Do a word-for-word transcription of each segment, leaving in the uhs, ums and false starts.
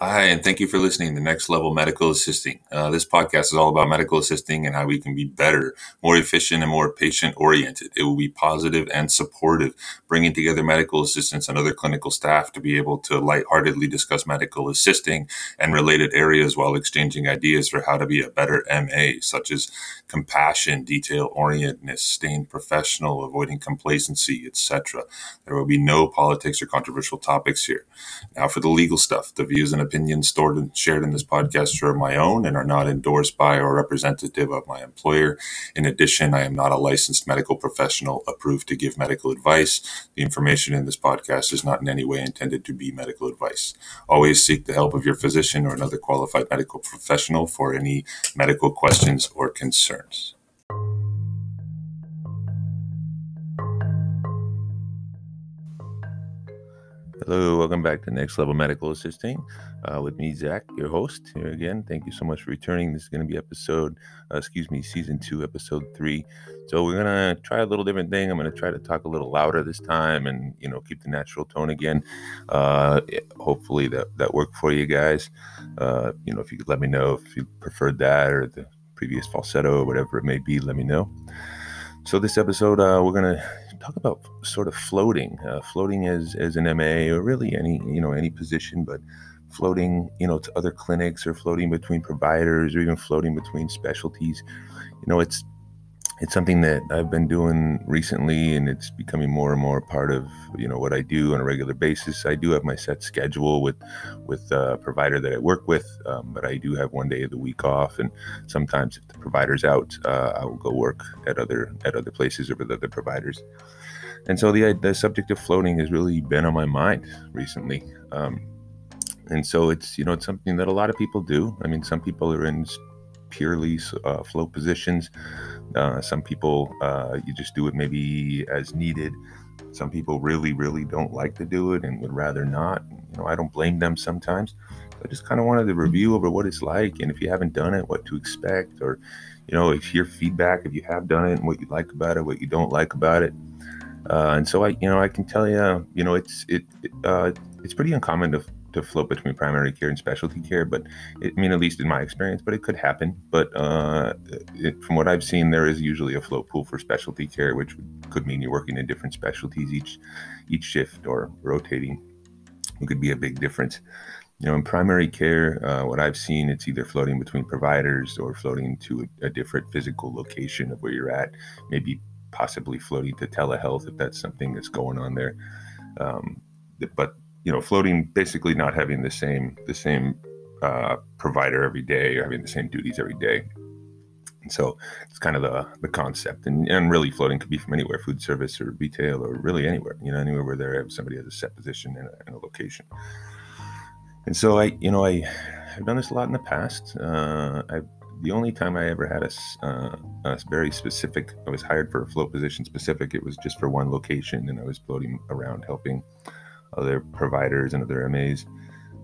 Hi, and thank you for listening to Next Level Medical Assisting. Uh, this podcast is all about medical assisting and how we can be better, more efficient, and more patient-oriented. It will be positive and supportive, bringing together medical assistants and other clinical staff to be able to lightheartedly discuss medical assisting and related areas while exchanging ideas for how to be a better M A, such as compassion, detail-orientedness, staying professional, avoiding complacency, et cetera. There will be no politics or controversial topics here. Now for the legal stuff, the views and opinions stored and shared in this podcast are my own and are not endorsed by or representative of my employer. In addition, I am not a licensed medical professional approved to give medical advice. The information in this podcast is not in any way intended to be medical advice. Always seek the help of your physician or another qualified medical professional for any medical questions or concerns. Hello, welcome back to Next Level Medical Assisting uh, with me, Zach, your host here again. Thank you so much for returning. This is going to be episode, uh, excuse me, season two, episode three. So we're going to try a little different thing. I'm going to try to talk a little louder this time and, you know, keep the natural tone again. Uh, hopefully that, that worked for you guys. Uh, you know, if you could let me know if you preferred that or the previous falsetto or whatever it may be, let me know. So this episode, uh, we're going to talk about sort of floating, uh, floating as, as an M A or really any, you know, any position, but floating, you know, to other clinics or floating between providers or even floating between specialties. You know, it's, it's something that I've been doing recently and it's becoming more and more part of, you know, what I do on a regular basis. I do have my set schedule with, with a provider that I work with, um, but I do have one day of the week off. And sometimes if the provider's out, uh, I will go work at other, at other places or with other providers. And so the, the subject of floating has really been on my mind recently. Um, and so it's, you know, it's something that a lot of people do. I mean, some people are in purely uh, float positions. Uh, some people, uh, you just do it maybe as needed. Some people really, really don't like to do it and would rather not. You know, I don't blame them sometimes. I just kind of wanted to review over what it's like. And if you haven't done it, what to expect, or, you know, if your feedback, if you have done it and what you like about it, what you don't like about it. Uh, and so I, you know, I can tell you, you know, it's, it, it uh, it's pretty uncommon to to float between primary care and specialty care, but it, I mean, at least in my experience, but it could happen. But uh, it, from what I've seen, there is usually a float pool for specialty care, which could mean you're working in different specialties each each shift or rotating. It could be a big difference. You know, in primary care, uh, what I've seen, it's either floating between providers or floating to a, a different physical location of where you're at, maybe possibly floating to telehealth if that's something that's going on there. Um, but you know, floating, basically not having the same the same uh, provider every day or having the same duties every day. And so it's kind of the, the concept. And, and really floating could be from anywhere, food service or retail or really anywhere, you know, anywhere where there somebody has a set position and a, and a location. And so I, you know, I, I've done this a lot in the past. Uh, I The only time I ever had a, uh, a very specific, I was hired for a float position specific. It was just for one location and I was floating around helping other providers and other M As.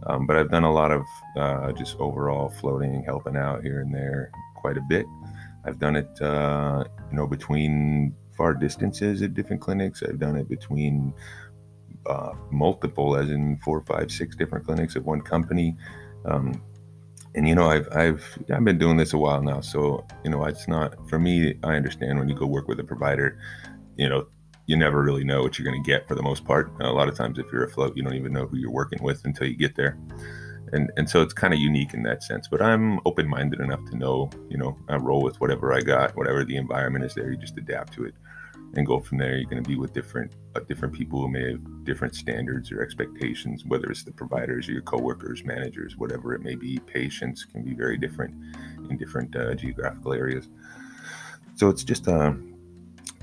Um, but I've done a lot of uh, just overall floating, helping out here and there quite a bit. I've done it, uh, you know, between far distances at different clinics. I've done it between uh, multiple, as in four, five, six different clinics at one company. Um, And, you know, I've, I've, I've been doing this a while now. So, you know, it's not for me. I understand when you go work with a provider, you know, you never really know what you're going to get for the most part. A lot of times if you're afloat, you don't even know who you're working with until you get there. And, and so it's kind of unique in that sense, but I'm open-minded enough to know, you know, I roll with whatever I got, whatever the environment is there, you just adapt to it and go from there. You're going to be with different, uh, different people who may have different standards or expectations, whether it's the providers or your coworkers, managers, whatever it may be. Patients can be very different in different uh, geographical areas. So it's just uh,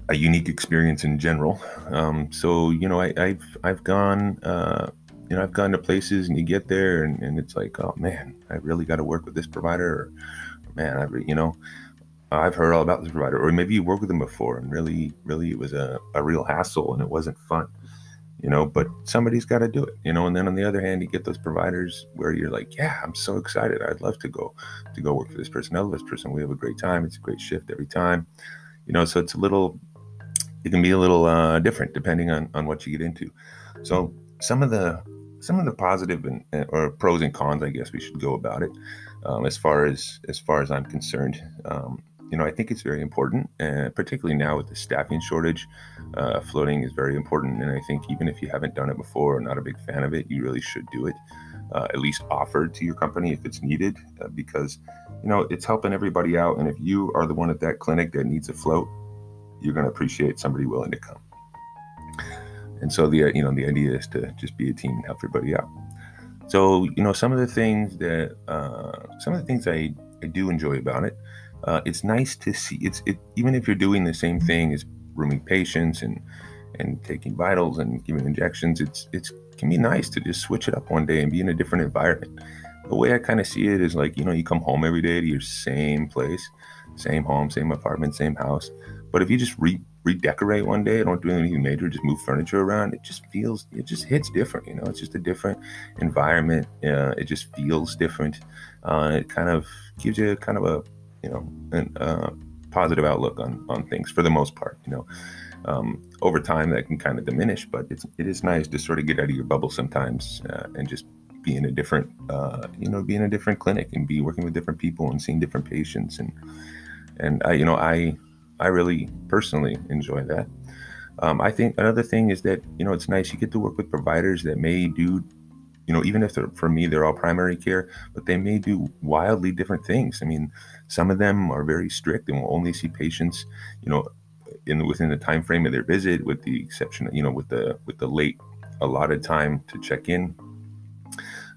a unique experience in general. Um, so, you know, I, I've, I've gone, uh, you know, I've gone to places and you get there and, and it's like, oh man, I really got to work with this provider, or man, I, you know, I've heard all about this provider, or maybe you worked with them before and really, really it was a, a real hassle and it wasn't fun, you know, but somebody's got to do it, you know. And then on the other hand, you get those providers where you're like, yeah, I'm so excited. I'd love to go to go work for this person. I love this person. We have a great time. It's a great shift every time, you know, so it's a little, it can be a little uh, different depending on, on what you get into. So some of the some of the positive and or pros and cons, I guess we should go about it. Um, as far as as far as I'm concerned, um, you know, I think it's very important, uh, particularly now with the staffing shortage. Uh, floating is very important, and I think even if you haven't done it before or not a big fan of it, you really should do it. Uh, at least offered to your company if it's needed, uh, because you know it's helping everybody out. And if you are the one at that clinic that needs a float, you're going to appreciate somebody willing to come. And so the you know the idea is to just be a team and help everybody out. So you know some of the things that uh, some of the things I, I do enjoy about it. Uh, it's nice to see. It's it even if you're doing the same thing as rooming patients and and taking vitals and giving injections. It's it's can be nice to just switch it up one day and be in a different environment. The way I kind of see it is like, you know, you come home every day to your same place, same home, same apartment, same house. But if you just re- redecorate one day, don't do anything major, just move furniture around, it just feels, it just hits different, you know, it's just a different environment. Uh, it just feels different. Uh, it kind of gives you kind of a, you know, an, uh, positive outlook on, on things for the most part, you know. Um, over time, that can kind of diminish, but it's, it is nice to sort of get out of your bubble sometimes uh, and just be in a different, uh, you know, be in a different clinic and be working with different people and seeing different patients. And, and I, you know, I, I really personally enjoy that. Um, I think another thing is that, you know, it's nice. You get to work with providers that may do, you know, even if they're, for me, they're all primary care, but they may do wildly different things. I mean, some of them are very strict and will only see patients, you know, in within the time frame of their visit, with the exception, you know, with the with the late allotted time to check in,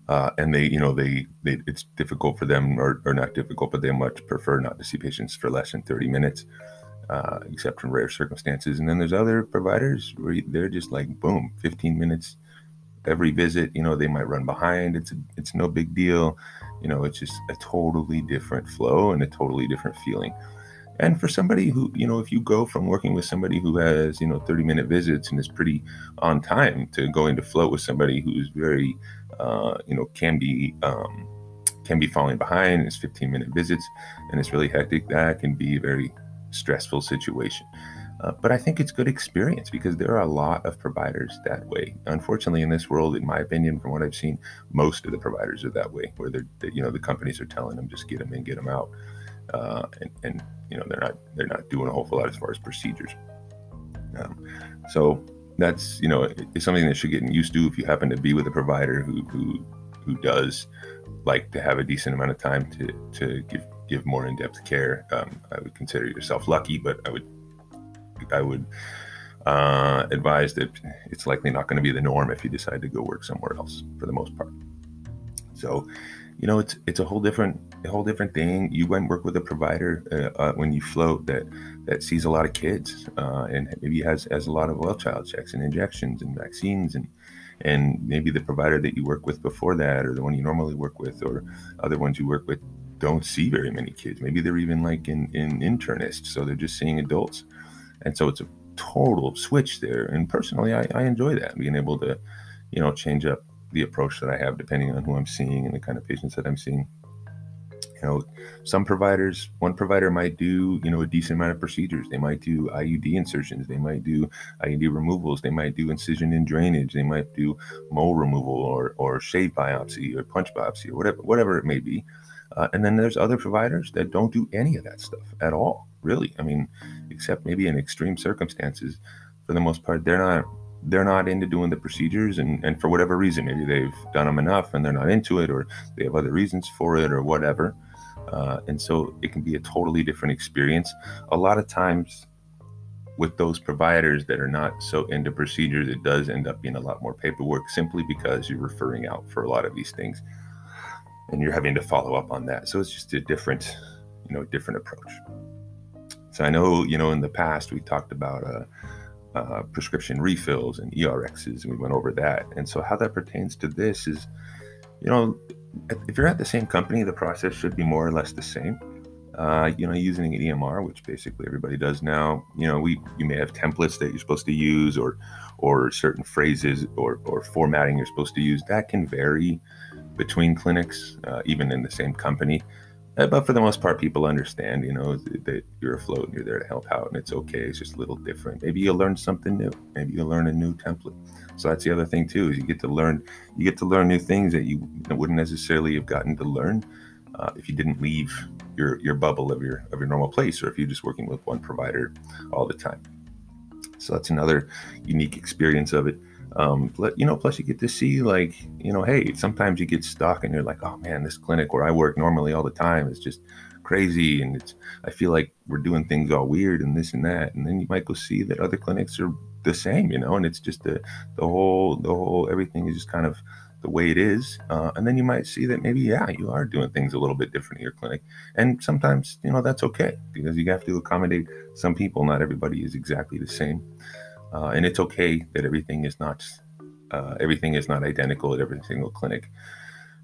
uh, and they, you know, they, they it's difficult for them, or, or not difficult, but they much prefer not to see patients for less than thirty minutes, uh, except in rare circumstances. And then there's other providers where they're just like, boom, fifteen minutes every visit. You know, they might run behind. It's a, it's no big deal. You know, it's just a totally different flow and a totally different feeling. And for somebody who, you know, if you go from working with somebody who has, you know, thirty minute visits and is pretty on time to going to float with somebody who's very, uh, you know, can be, um, can be falling behind and it's fifteen minute visits and it's really hectic, that can be a very stressful situation. Uh, but I think it's good experience because there are a lot of providers that way. Unfortunately, in this world, in my opinion, from what I've seen, most of the providers are that way, where they're, they, you know, the companies are telling them, just get them in, get them out. Uh, and, and, you know, they're not, they're not doing a whole lot as far as procedures. Um, so that's, you know, it's something that you're getting used to. If you happen to be with a provider who, who, who does like to have a decent amount of time to, to give, give more in-depth care, um, I would consider yourself lucky, but I would, I would, uh, advise that it's likely not going to be the norm if you decide to go work somewhere else for the most part. So, you know, it's it's a whole different a whole different thing. You went work with a provider uh, uh, when you float that that sees a lot of kids uh, and maybe has has a lot of well child checks and injections and vaccines, and and maybe the provider that you work with before that, or the one you normally work with, or other ones you work with, don't see very many kids. Maybe they're even like in in internist, so they're just seeing adults, and so it's a total switch there. And personally, I, I enjoy that, being able to, you know, change up the approach that I have depending on who I'm seeing and the kind of patients that I'm seeing. You know, some providers, one provider might do, you know, a decent amount of procedures. They might do I U D insertions. They might do I U D removals. They might do incision and drainage. They might do mole removal or or shave biopsy or punch biopsy or whatever, whatever it may be. Uh, and then there's other providers that don't do any of that stuff at all, really. I mean, except maybe in extreme circumstances, for the most part, they're not they're not into doing the procedures, and, and for whatever reason, maybe they've done them enough and they're not into it, or they have other reasons for it or whatever. Uh, and so it can be a totally different experience. A lot of times with those providers that are not so into procedures, it does end up being a lot more paperwork, simply because you're referring out for a lot of these things and you're having to follow up on that. So it's just a different, you know, different approach. So I know, you know, in the past we talked about, uh, Uh, prescription refills and E R Xs, and we went over that. And so how that pertains to this is, you know, if you're at the same company, the process should be more or less the same. Uh, you know, using an E M R, which basically everybody does now. You know, we you may have templates that you're supposed to use, or or certain phrases or or formatting you're supposed to use. That can vary between clinics, uh, even in the same company. But for the most part, people understand, you know, that you're afloat and you're there to help out, and it's okay. It's just a little different. Maybe you'll learn something new. Maybe you'll learn a new template. So that's the other thing too, is you get to learn, you get to learn new things that you wouldn't necessarily have gotten to learn uh, if you didn't leave your your bubble of your of your normal place, or if you're just working with one provider all the time. So that's another unique experience of it. Um, but, you know, plus you get to see, like, you know, hey, sometimes you get stuck and you're like, oh man, this clinic where I work normally all the time is just crazy. And it's, I feel like we're doing things all weird and this and that. And then you might go see that other clinics are the same, you know, and it's just the, the whole, the whole, everything is just kind of the way it is. Uh, and then you might see that maybe, yeah, you are doing things a little bit different at your clinic. And sometimes, you know, that's okay, because you have to accommodate some people. Not everybody is exactly the same. Uh, and it's okay that everything is not uh, everything is not identical at every single clinic.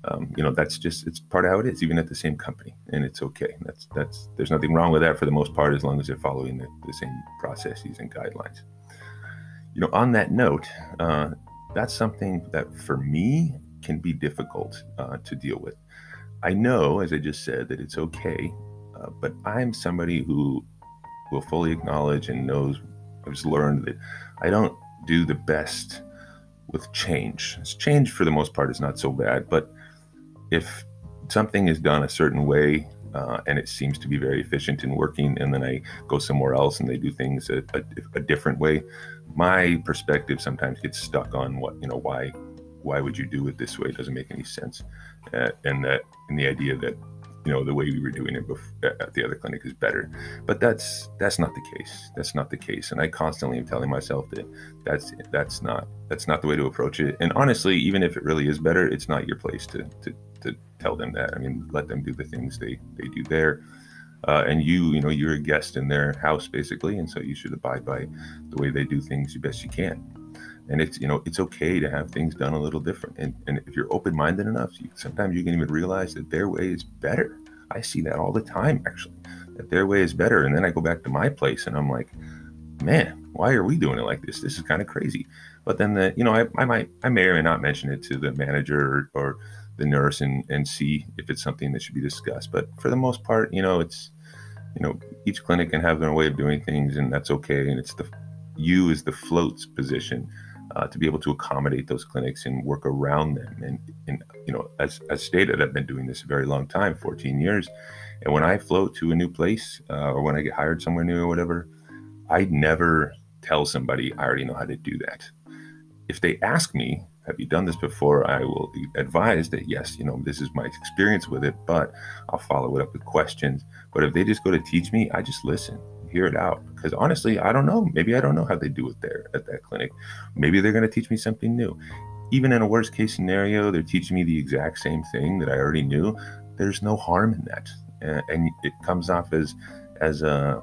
Um, you know, that's just, it's part of how it is, even at the same company. And it's okay. That's that's there's nothing wrong with that for the most part, as long as they're following the, the same processes and guidelines. You know, on that note, uh, that's something that for me can be difficult uh, to deal with. I know, as I just said, that it's okay, uh, but I'm somebody who will fully acknowledge and knows. I've just learned that I don't do the best with change. Change, for the most part, is not so bad, but if something is done a certain way uh, and it seems to be very efficient in working, and then I go somewhere else and they do things a, a, a different way, my perspective sometimes gets stuck on what, you know, why, why would you do it this way? It doesn't make any sense, uh, and that, and the idea that, you know, the way we were doing it before at the other clinic is better. But that's that's not the case. That's not the case. And I constantly am telling myself that that's that's not that's not the way to approach it. And honestly, even if it really is better, it's not your place to to, to tell them that. I mean, let them do the things they they do there. Uh, and you, you know, you're a guest in their house basically, and so you should abide by the way they do things the best you can. And it's, you know, it's okay to have things done a little different. And, and if you're open-minded enough, you, sometimes you can even realize that their way is better. I see that all the time, actually, that their way is better. And then I go back to my place and I'm like, man, why are we doing it like this? This is kind of crazy. But then, the, you know, I, I might, I may or may not mention it to the manager or, or the nurse and, and see if it's something that should be discussed. But for the most part, you know, it's, you know, each clinic can have their way of doing things, and that's okay. And it's the, you is the float's position. Uh, to be able to accommodate those clinics and work around them. And, and you know, as, as stated, I've been doing this a very long time, fourteen years. And when I float to a new place uh, or when I get hired somewhere new or whatever, I never tell somebody I already know how to do that. If they ask me, have you done this before? I will advise that, yes, you know, this is my experience with it, but I'll follow it up with questions. But if they just go to teach me, I just listen. Hear it out, because honestly, I don't know. Maybe I don't know how they do it there at that clinic. Maybe they're going to teach me something new. Even in a worst case scenario, they're teaching me the exact same thing that I already knew. There's no harm in that. And, and it comes off as, as a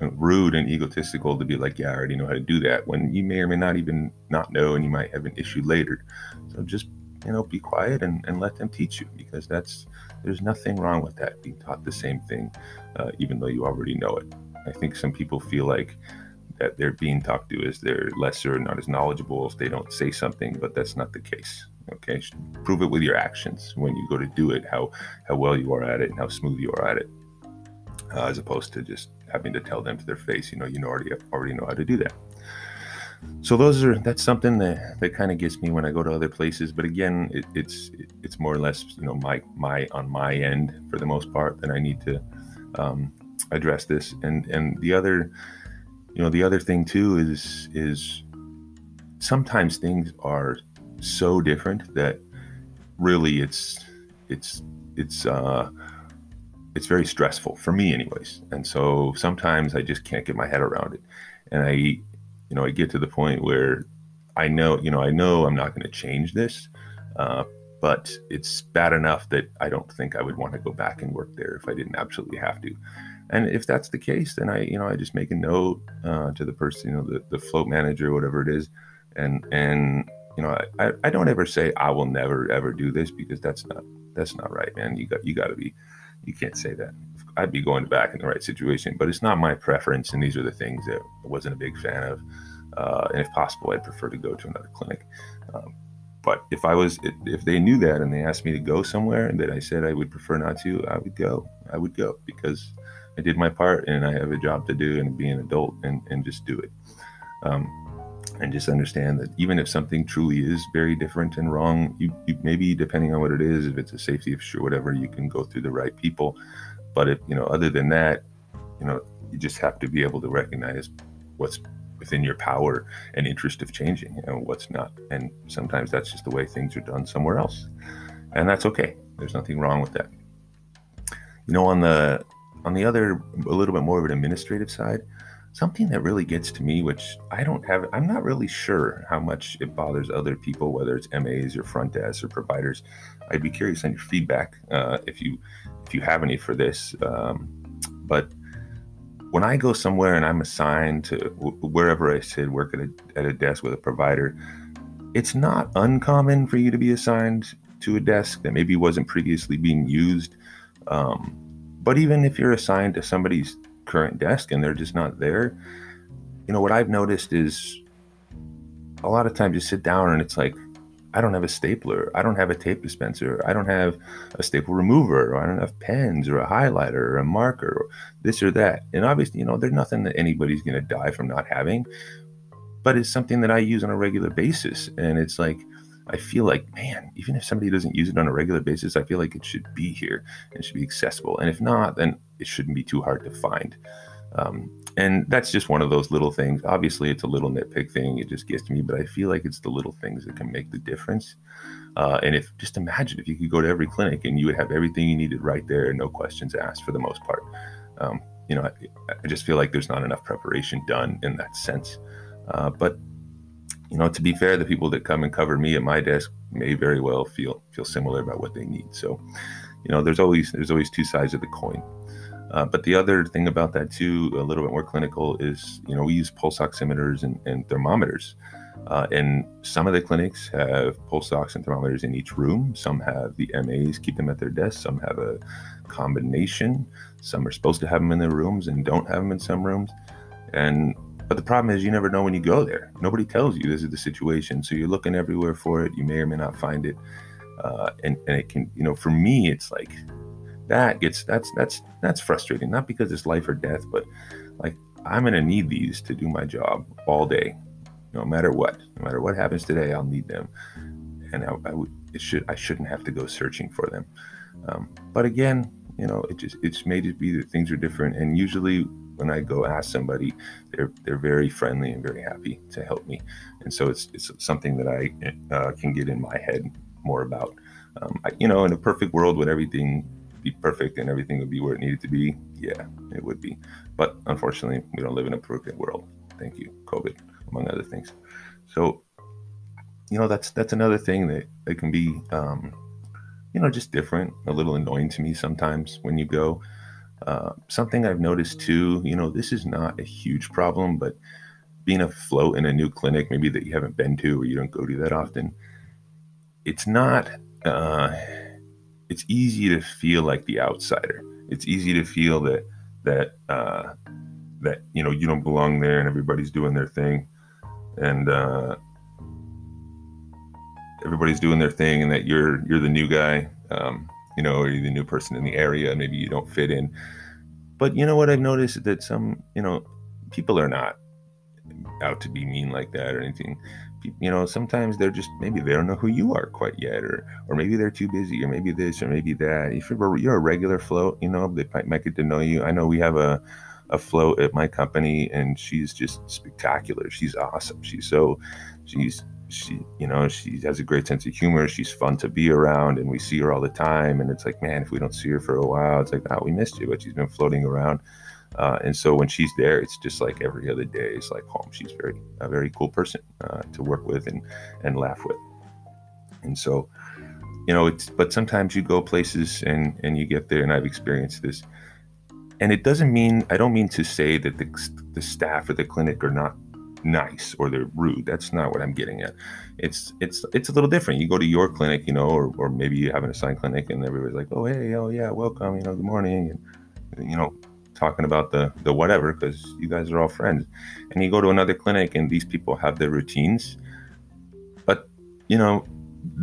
rude and egotistical to be like, yeah, I already know how to do that, when you may or may not even not know, and you might have an issue later. So just, you know, be quiet and, and let them teach you, because that's, there's nothing wrong with that. Being taught the same thing, uh, even though you already know it. I think some people feel like that they're being talked to as they're lesser, not as knowledgeable if they don't say something, but that's not the case. Okay, prove it with your actions when you go to do it, how how well you are at it and how smooth you are at it, uh, as opposed to just having to tell them to their face, you know, you know, already already know how to do that. So those are that's something that, that kind of gets me when I go to other places. But again, it, it's it, it's more or less, you know, my my on my end for the most part that I need to. Um, address this. And and the other, you know, the other thing too is is sometimes things are so different that really it's it's it's uh it's very stressful for me anyways. And so sometimes I just can't get my head around it, and I you know I get to the point where I know you know I know I'm not going to change this, uh but it's bad enough that I don't think I would want to go back and work there if I didn't absolutely have to. And if that's the case, then I, you know, I just make a note uh, to the person, you know, the, the float manager, whatever it is. And, and, you know, I, I don't ever say I will never, ever do this, because that's not, that's not right, man. You got, you gotta be, you can't say that. I'd be going back in the right situation, but it's not my preference. And these are the things that I wasn't a big fan of. Uh, and if possible, I'd prefer to go to another clinic. Um, But if I was, if they knew that and they asked me to go somewhere that I said I would prefer not to, I would go. I would go because I did my part and I have a job to do and be an adult and, and just do it. Um, and just understand that even if something truly is very different and wrong, you, you maybe depending on what it is, if it's a safety issue or whatever, you can go through the right people. But if, you know, other than that, you know, you just have to be able to recognize what's within your power and interest of changing and what's not. And sometimes that's just the way things are done somewhere else. And that's okay. There's nothing wrong with that. You know, on the, on the other, a little bit more of an administrative side, something that really gets to me, which I don't have, I'm not really sure how much it bothers other people, whether it's M As or front desks or providers. I'd be curious on your feedback uh, if you if you have any for this. Um, but when I go somewhere and I'm assigned to w- wherever I sit, work at a, at a desk with a provider, it's not uncommon for you to be assigned to a desk that maybe wasn't previously being used. Um, but even if you're assigned to somebody's current desk and they're just not there, you know what I've noticed is a lot of times you sit down and it's like, I don't have a stapler, I don't have a tape dispenser, I don't have a staple remover, or I don't have pens or a highlighter or a marker or this or that. And obviously, you know, there's nothing that anybody's going to die from not having, but it's something that I use on a regular basis. And it's like, I feel like, man, even if somebody doesn't use it on a regular basis, I feel like it should be here and should be accessible. And if not, then it shouldn't be too hard to find. Um, and that's just one of those little things. Obviously, it's a little nitpick thing. It just gets to me, but I feel like it's the little things that can make the difference. Uh, and if just imagine if you could go to every clinic and you would have everything you needed right there, no questions asked for the most part. Um, you know, I, I just feel like there's not enough preparation done in that sense. Uh, but you know, to be fair, the people that come and cover me at my desk may very well feel feel similar about what they need. So, you know, there's always there's always two sides of the coin. Uh, but the other thing about that too, a little bit more clinical, is you know we use pulse oximeters and, and thermometers, uh, and some of the clinics have pulse ox and thermometers in each room. Some have the M As keep them at their desks. Some have a combination. Some are supposed to have them in their rooms and don't have them in some rooms, and. But the problem is you never know when you go there. Nobody tells you this is the situation. So you're looking everywhere for it. You may or may not find it. Uh, and, and it can, you know, for me, it's like that gets, that's, that's, that's frustrating. Not because it's life or death, but like, I'm going to need these to do my job all day, no matter what, no matter what happens today, I'll need them. And I, I would, it should, I shouldn't have to go searching for them. Um, but again, you know, it just, it's made it be that things are different. And usually when I go ask somebody, they're they're very friendly and very happy to help me, and so it's it's something that I uh, can get in my head more about. Um, I, you know, in a perfect world, would everything be perfect and everything would be where it needed to be? Yeah, it would be. But unfortunately, we don't live in a perfect world. Thank you, COVID, among other things. So, you know, that's that's another thing that that can be, um, you know, just different, a little annoying to me sometimes when you go. Uh, something I've noticed too, you know, this is not a huge problem, but being afloat in a new clinic, maybe that you haven't been to or you don't go to that often, it's not, uh, it's easy to feel like the outsider. It's easy to feel that, that, uh, that, you know, you don't belong there and everybody's doing their thing and, uh, everybody's doing their thing and that you're, you're the new guy. Um, you know, or you're the new person in the area, maybe you don't fit in. But you know what I've noticed is that some, you know, people are not out to be mean like that or anything. You know, sometimes they're just, maybe they don't know who you are quite yet, or or maybe they're too busy, or maybe this, or maybe that. If you're, you're a regular float, you know, they might, might get to know you. I know we have a, a float at my company, and she's just spectacular. She's awesome. She's so, she's, she you know she has a great sense of humor. She's fun to be around and we see her all the time, and it's like, man, if we don't see her for a while, it's like, oh, we missed you. But she's been floating around, uh and so when she's there, it's just like every other day it's like home. She's very a very cool person uh to work with and and laugh with. And so, you know, it's but sometimes you go places and and you get there, and I've experienced this. And it doesn't mean I don't mean to say that the the staff or the clinic are not nice or they're rude. That's not what I'm getting at. It's it's it's a little different. You go to your clinic, you know, or, or maybe you have an assigned clinic and everybody's like, oh hey, oh yeah, welcome, you know, good morning, and you know, talking about the the whatever because you guys are all friends. And you go to another clinic and these people have their routines, but you know,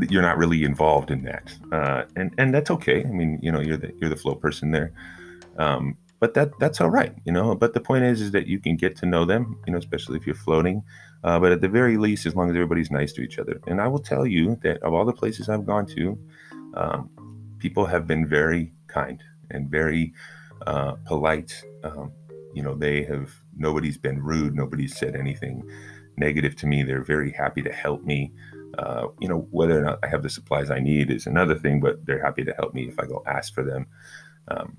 you're not really involved in that. Uh, and, and that's okay. I mean, you know, you're the, you're the flow person there. Um, but that, that's all right. You know, but the point is, is that you can get to know them, you know, especially if you're floating. Uh, but at the very least, as long as everybody's nice to each other. And I will tell you that of all the places I've gone to, um, people have been very kind and very, uh, polite. Um, you know, they have, nobody's been rude. Nobody's said anything negative to me. They're very happy to help me. Uh, you know, whether or not I have the supplies I need is another thing, but they're happy to help me if I go ask for them. Um,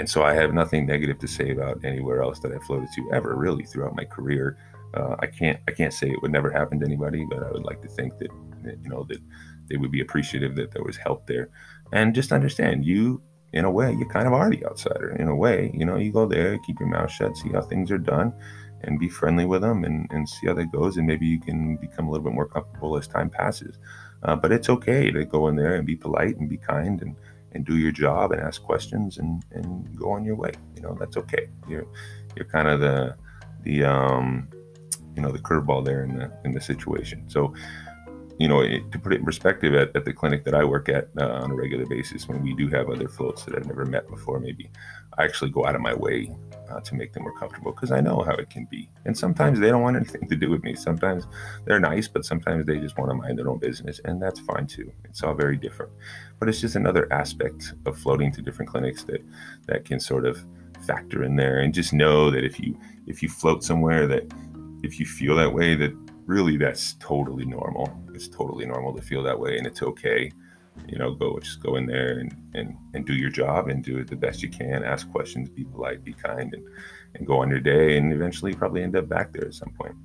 and so I have nothing negative to say about anywhere else that I floated to ever, really, throughout my career. Uh, I can't, I can't say it would never happen to anybody, but I would like to think that, that, you know, that they would be appreciative that there was help there. And just understand, you, in a way, you kind of are the outsider. In a way, you know, you go there, keep your mouth shut, see how things are done, and be friendly with them, and, and see how that goes. And maybe you can become a little bit more comfortable as time passes. Uh, but it's okay to go in there and be polite and be kind and, and do your job and ask questions and, and go on your way. You know, that's okay. You're, you're kind of the, the, um, you know, the curveball there in the, in the situation. So, you know, it, to put it in perspective, at, at the clinic that I work at uh, on a regular basis, when we do have other floats that I've never met before, maybe I actually go out of my way uh, to make them more comfortable, because I know how it can be. And sometimes they don't want anything to do with me. Sometimes they're nice, but sometimes they just want to mind their own business, and that's fine too. It's all very different, but it's just another aspect of floating to different clinics that that can sort of factor in there. And just know that if you if you float somewhere, that if you feel that way, that really, that's totally normal. It's totally normal to feel that way, and it's okay. You know, go just go in there and, and, and do your job and do it the best you can. Ask questions, be polite, be kind, and, and go on your day, and eventually probably end up back there at some point.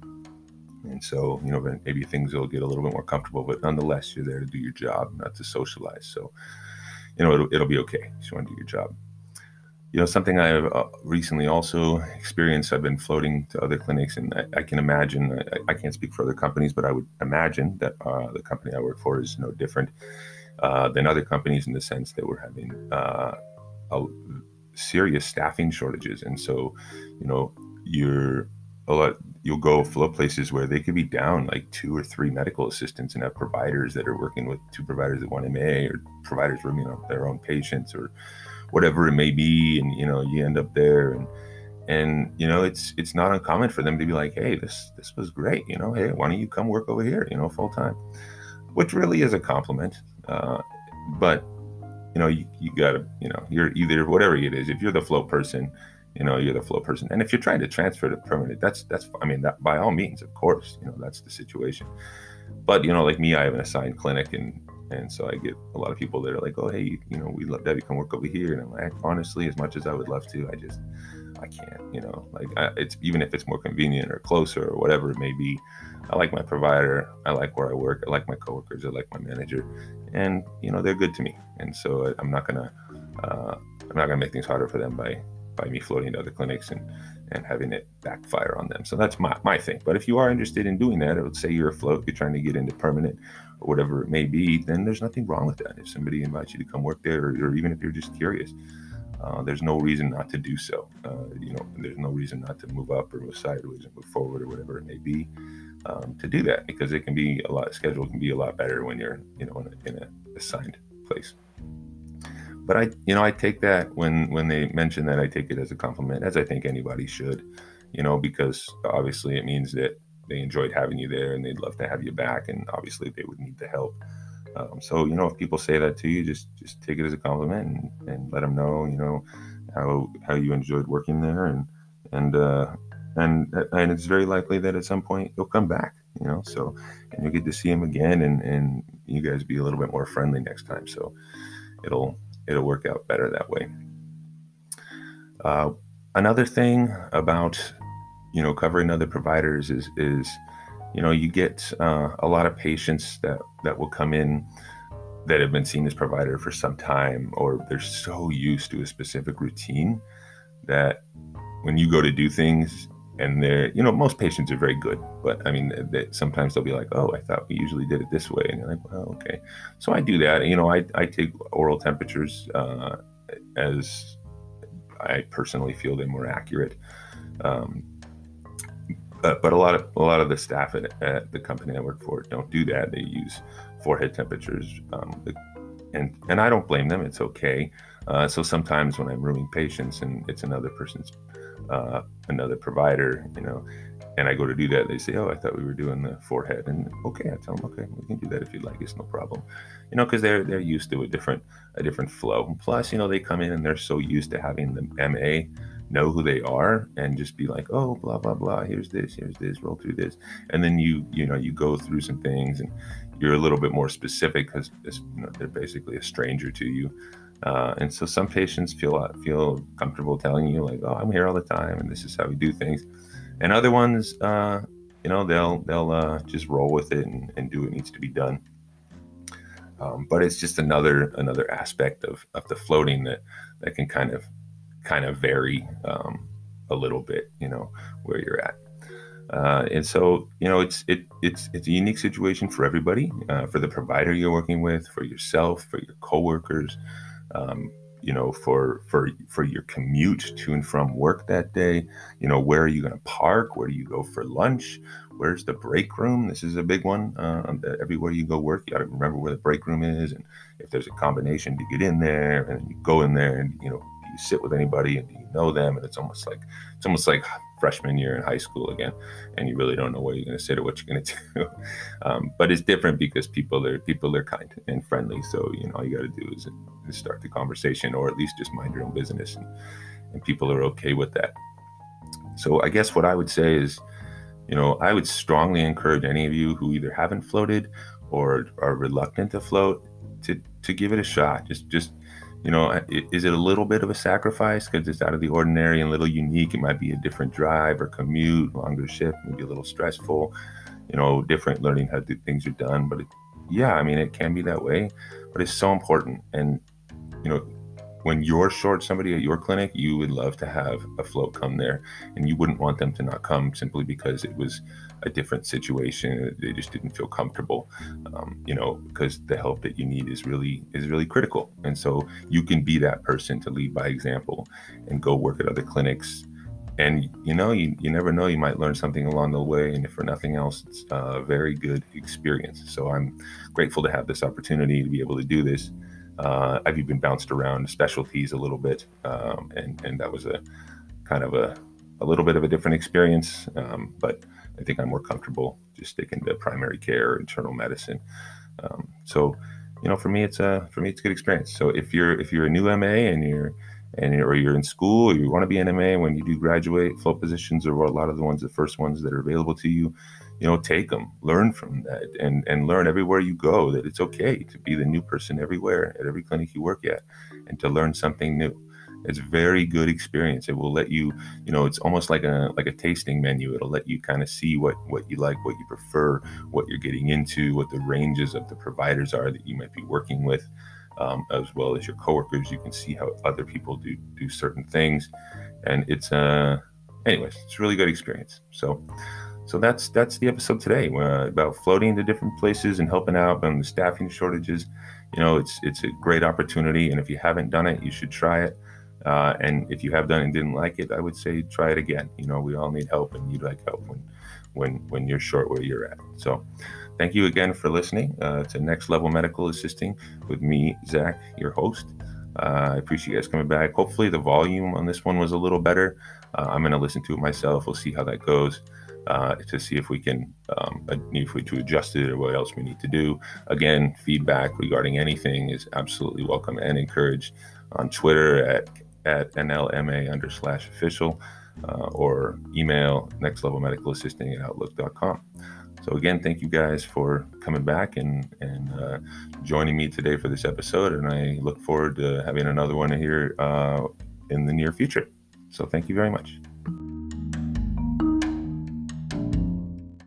And so, you know, maybe things will get a little bit more comfortable, but nonetheless, you're there to do your job, not to socialize. So, you know, it'll, it'll be okay. You just want to do your job. You know, something I've uh, recently also experienced, I've been floating to other clinics, and I, I can imagine, I, I can't speak for other companies, but I would imagine that uh, the company I work for is no different uh, than other companies, in the sense that we're having uh, a serious staffing shortages. And so, you know, you're a lot, you'll go float places where they could be down like two or three medical assistants and have providers that are working with two providers at one M A, or providers rooming on their own patients, or whatever it may be. And, you know, you end up there, and, and, you know, it's, it's not uncommon for them to be like, hey, this, this was great. You know, hey, why don't you come work over here, you know, full time, which really is a compliment. Uh, but, you know, you, you gotta, you know, you're either, whatever it is, if you're the float person, you know, you're the float person. And if you're trying to transfer to permanent, that's, that's, I mean, that, by all means, of course, you know, that's the situation. But, you know, like me, I have an assigned clinic, and, and so I get a lot of people that are like, oh, hey, you know, we'd love to have you come work over here. And I'm like, honestly, as much as I would love to, I just, I can't, you know, like I, it's, even if it's more convenient or closer or whatever it may be, I like my provider. I like where I work. I like my coworkers. I like my manager, and, you know, they're good to me. And so I'm not going to, uh, I'm not going to make things harder for them by, by me floating to other clinics and, and having it backfire on them. So that's my, my thing. But if you are interested in doing that, I would say you're afloat, you're trying to get into permanent or whatever it may be, then there's nothing wrong with that. If somebody invites you to come work there, or, or even if you're just curious, uh, there's no reason not to do so. Uh, you know, there's no reason not to move up or move sideways and move forward or whatever it may be, um, to do that, because it can be a lot, schedule can be a lot better when you're, you know, in an assigned place. But I, you know, I take that when, when they mention that, I take it as a compliment, as I think anybody should, you know, because obviously it means that they enjoyed having you there and they'd love to have you back. And obviously they would need the help. Um, so, you know, if people say that to you, just, just take it as a compliment and, and let them know, you know, how, how you enjoyed working there. And, and, uh, and, and it's very likely that at some point you'll come back, you know, so, and you'll get to see them again, and, and you guys be a little bit more friendly next time. So it'll, it'll work out better that way. Uh, another thing about, you know, covering other providers is, is, you know, you get uh, a lot of patients that, that will come in that have been seeing this provider for some time, or they're so used to a specific routine that when you go to do things, and they're, you know, most patients are very good, but I mean, they, sometimes they'll be like, oh, I thought we usually did it this way. And you're like, well, okay. So I do that. You know, I, I take oral temperatures, uh, as I personally feel they're more accurate. Um, but, but a lot of, a lot of the staff at, at the company I work for don't do that. They use forehead temperatures. Um, and, and I don't blame them. It's okay. Uh, so sometimes when I'm rooming patients and it's another person's, uh, another provider, you know, and I go to do that, they say, oh, I thought we were doing the forehead. And okay, I tell them, okay, we can do that if you'd like. It's no problem. You know, because they're they're used to a different a different flow. And plus, you know, they come in and they're so used to having the M A know who they are and just be like, oh, blah, blah, blah. Here's this, here's this, roll through this. And then you, you know, you go through some things and you're a little bit more specific because, you know, they're basically a stranger to you. Uh, and so some patients feel feel comfortable telling you like, oh, I'm here all the time and this is how we do things. And other ones, uh, you know, they'll they'll uh, just roll with it and, and do what needs to be done. Um, but it's just another another aspect of, of the floating that, that can kind of kind of vary um, a little bit, you know, where you're at. Uh, and so, you know, it's it it's it's a unique situation for everybody, uh, for the provider you're working with, for yourself, for your coworkers, um, you know, for, for, for your commute to and from work that day. You know, where are you going to park? Where do you go for lunch? Where's the break room? This is a big one. Uh, everywhere you go work, you got to remember where the break room is. And if there's a combination to get in there and you go in there and, you know, do you sit with anybody and do you know them? And it's almost like, it's almost like freshman year in high school again. And you really don't know where you're going to sit or what you're going to do. um, but it's different because people are, people are kind and friendly. So, you know, all you got to do is start the conversation or at least just mind your own business. And, and people are okay with that. So I guess what I would say is, you know, I would strongly encourage any of you who either haven't floated or are reluctant to float to, to give it a shot. Just, just, you know, is it a little bit of a sacrifice because it's out of the ordinary and a little unique? It might be a different drive or commute, longer shift, maybe a little stressful, you know, different learning how things are done. But it, yeah, I mean, it can be that way, but it's so important. And, you know, when you're short somebody at your clinic, you would love to have a float come there, and you wouldn't want them to not come simply because it was a different situation. They just didn't feel comfortable, um, you know, because the help that you need is really is really critical. And so you can be that person to lead by example and go work at other clinics. And, you know, you, you never know, you might learn something along the way. And if for nothing else, it's a very good experience. So I'm grateful to have this opportunity to be able to do this. Uh, I've even bounced around specialties a little bit, um, and, and that was a kind of a, a little bit of a different experience, um, but I think I'm more comfortable just sticking to primary care, internal medicine. Um, so, you know, for me, it's a, for me, it's a good experience. So if you're, if you're a new M A and you're, and or you're in school, or you want to be an M A, when you do graduate, float positions are a lot of the ones, the first ones that are available to you. You know, take them, learn from that, and, and learn everywhere you go that it's okay to be the new person everywhere, at every clinic you work at, and to learn something new. It's a very good experience. It will let you, you know, it's almost like a like a tasting menu. It'll let you kind of see what, what you like, what you prefer, what you're getting into, what the ranges of the providers are that you might be working with. Um, as well as your coworkers, you can see how other people do do certain things, and it's uh anyways, it's a really good experience. So, so that's that's the episode today uh, about floating to different places and helping out on the staffing shortages. You know, it's it's a great opportunity, and if you haven't done it, you should try it. Uh, and if you have done it and didn't like it, I would say try it again. You know, we all need help, and you'd like help when when when you're short where you're at. So. Thank you again for listening uh, to Next Level Medical Assisting with me, Zach, your host. Uh, I appreciate you guys coming back. Hopefully the volume on this one was a little better. Uh, I'm going to listen to it myself. We'll see how that goes uh, to see if we can um, if we to adjust it or what else we need to do. Again, feedback regarding anything is absolutely welcome and encouraged on Twitter at, at NLMA under slash official uh, or email nextlevelmedicalassisting at outlook dot com. So again, thank you guys for coming back and, and uh, joining me today for this episode. And I look forward to having another one here uh, in the near future. So thank you very much.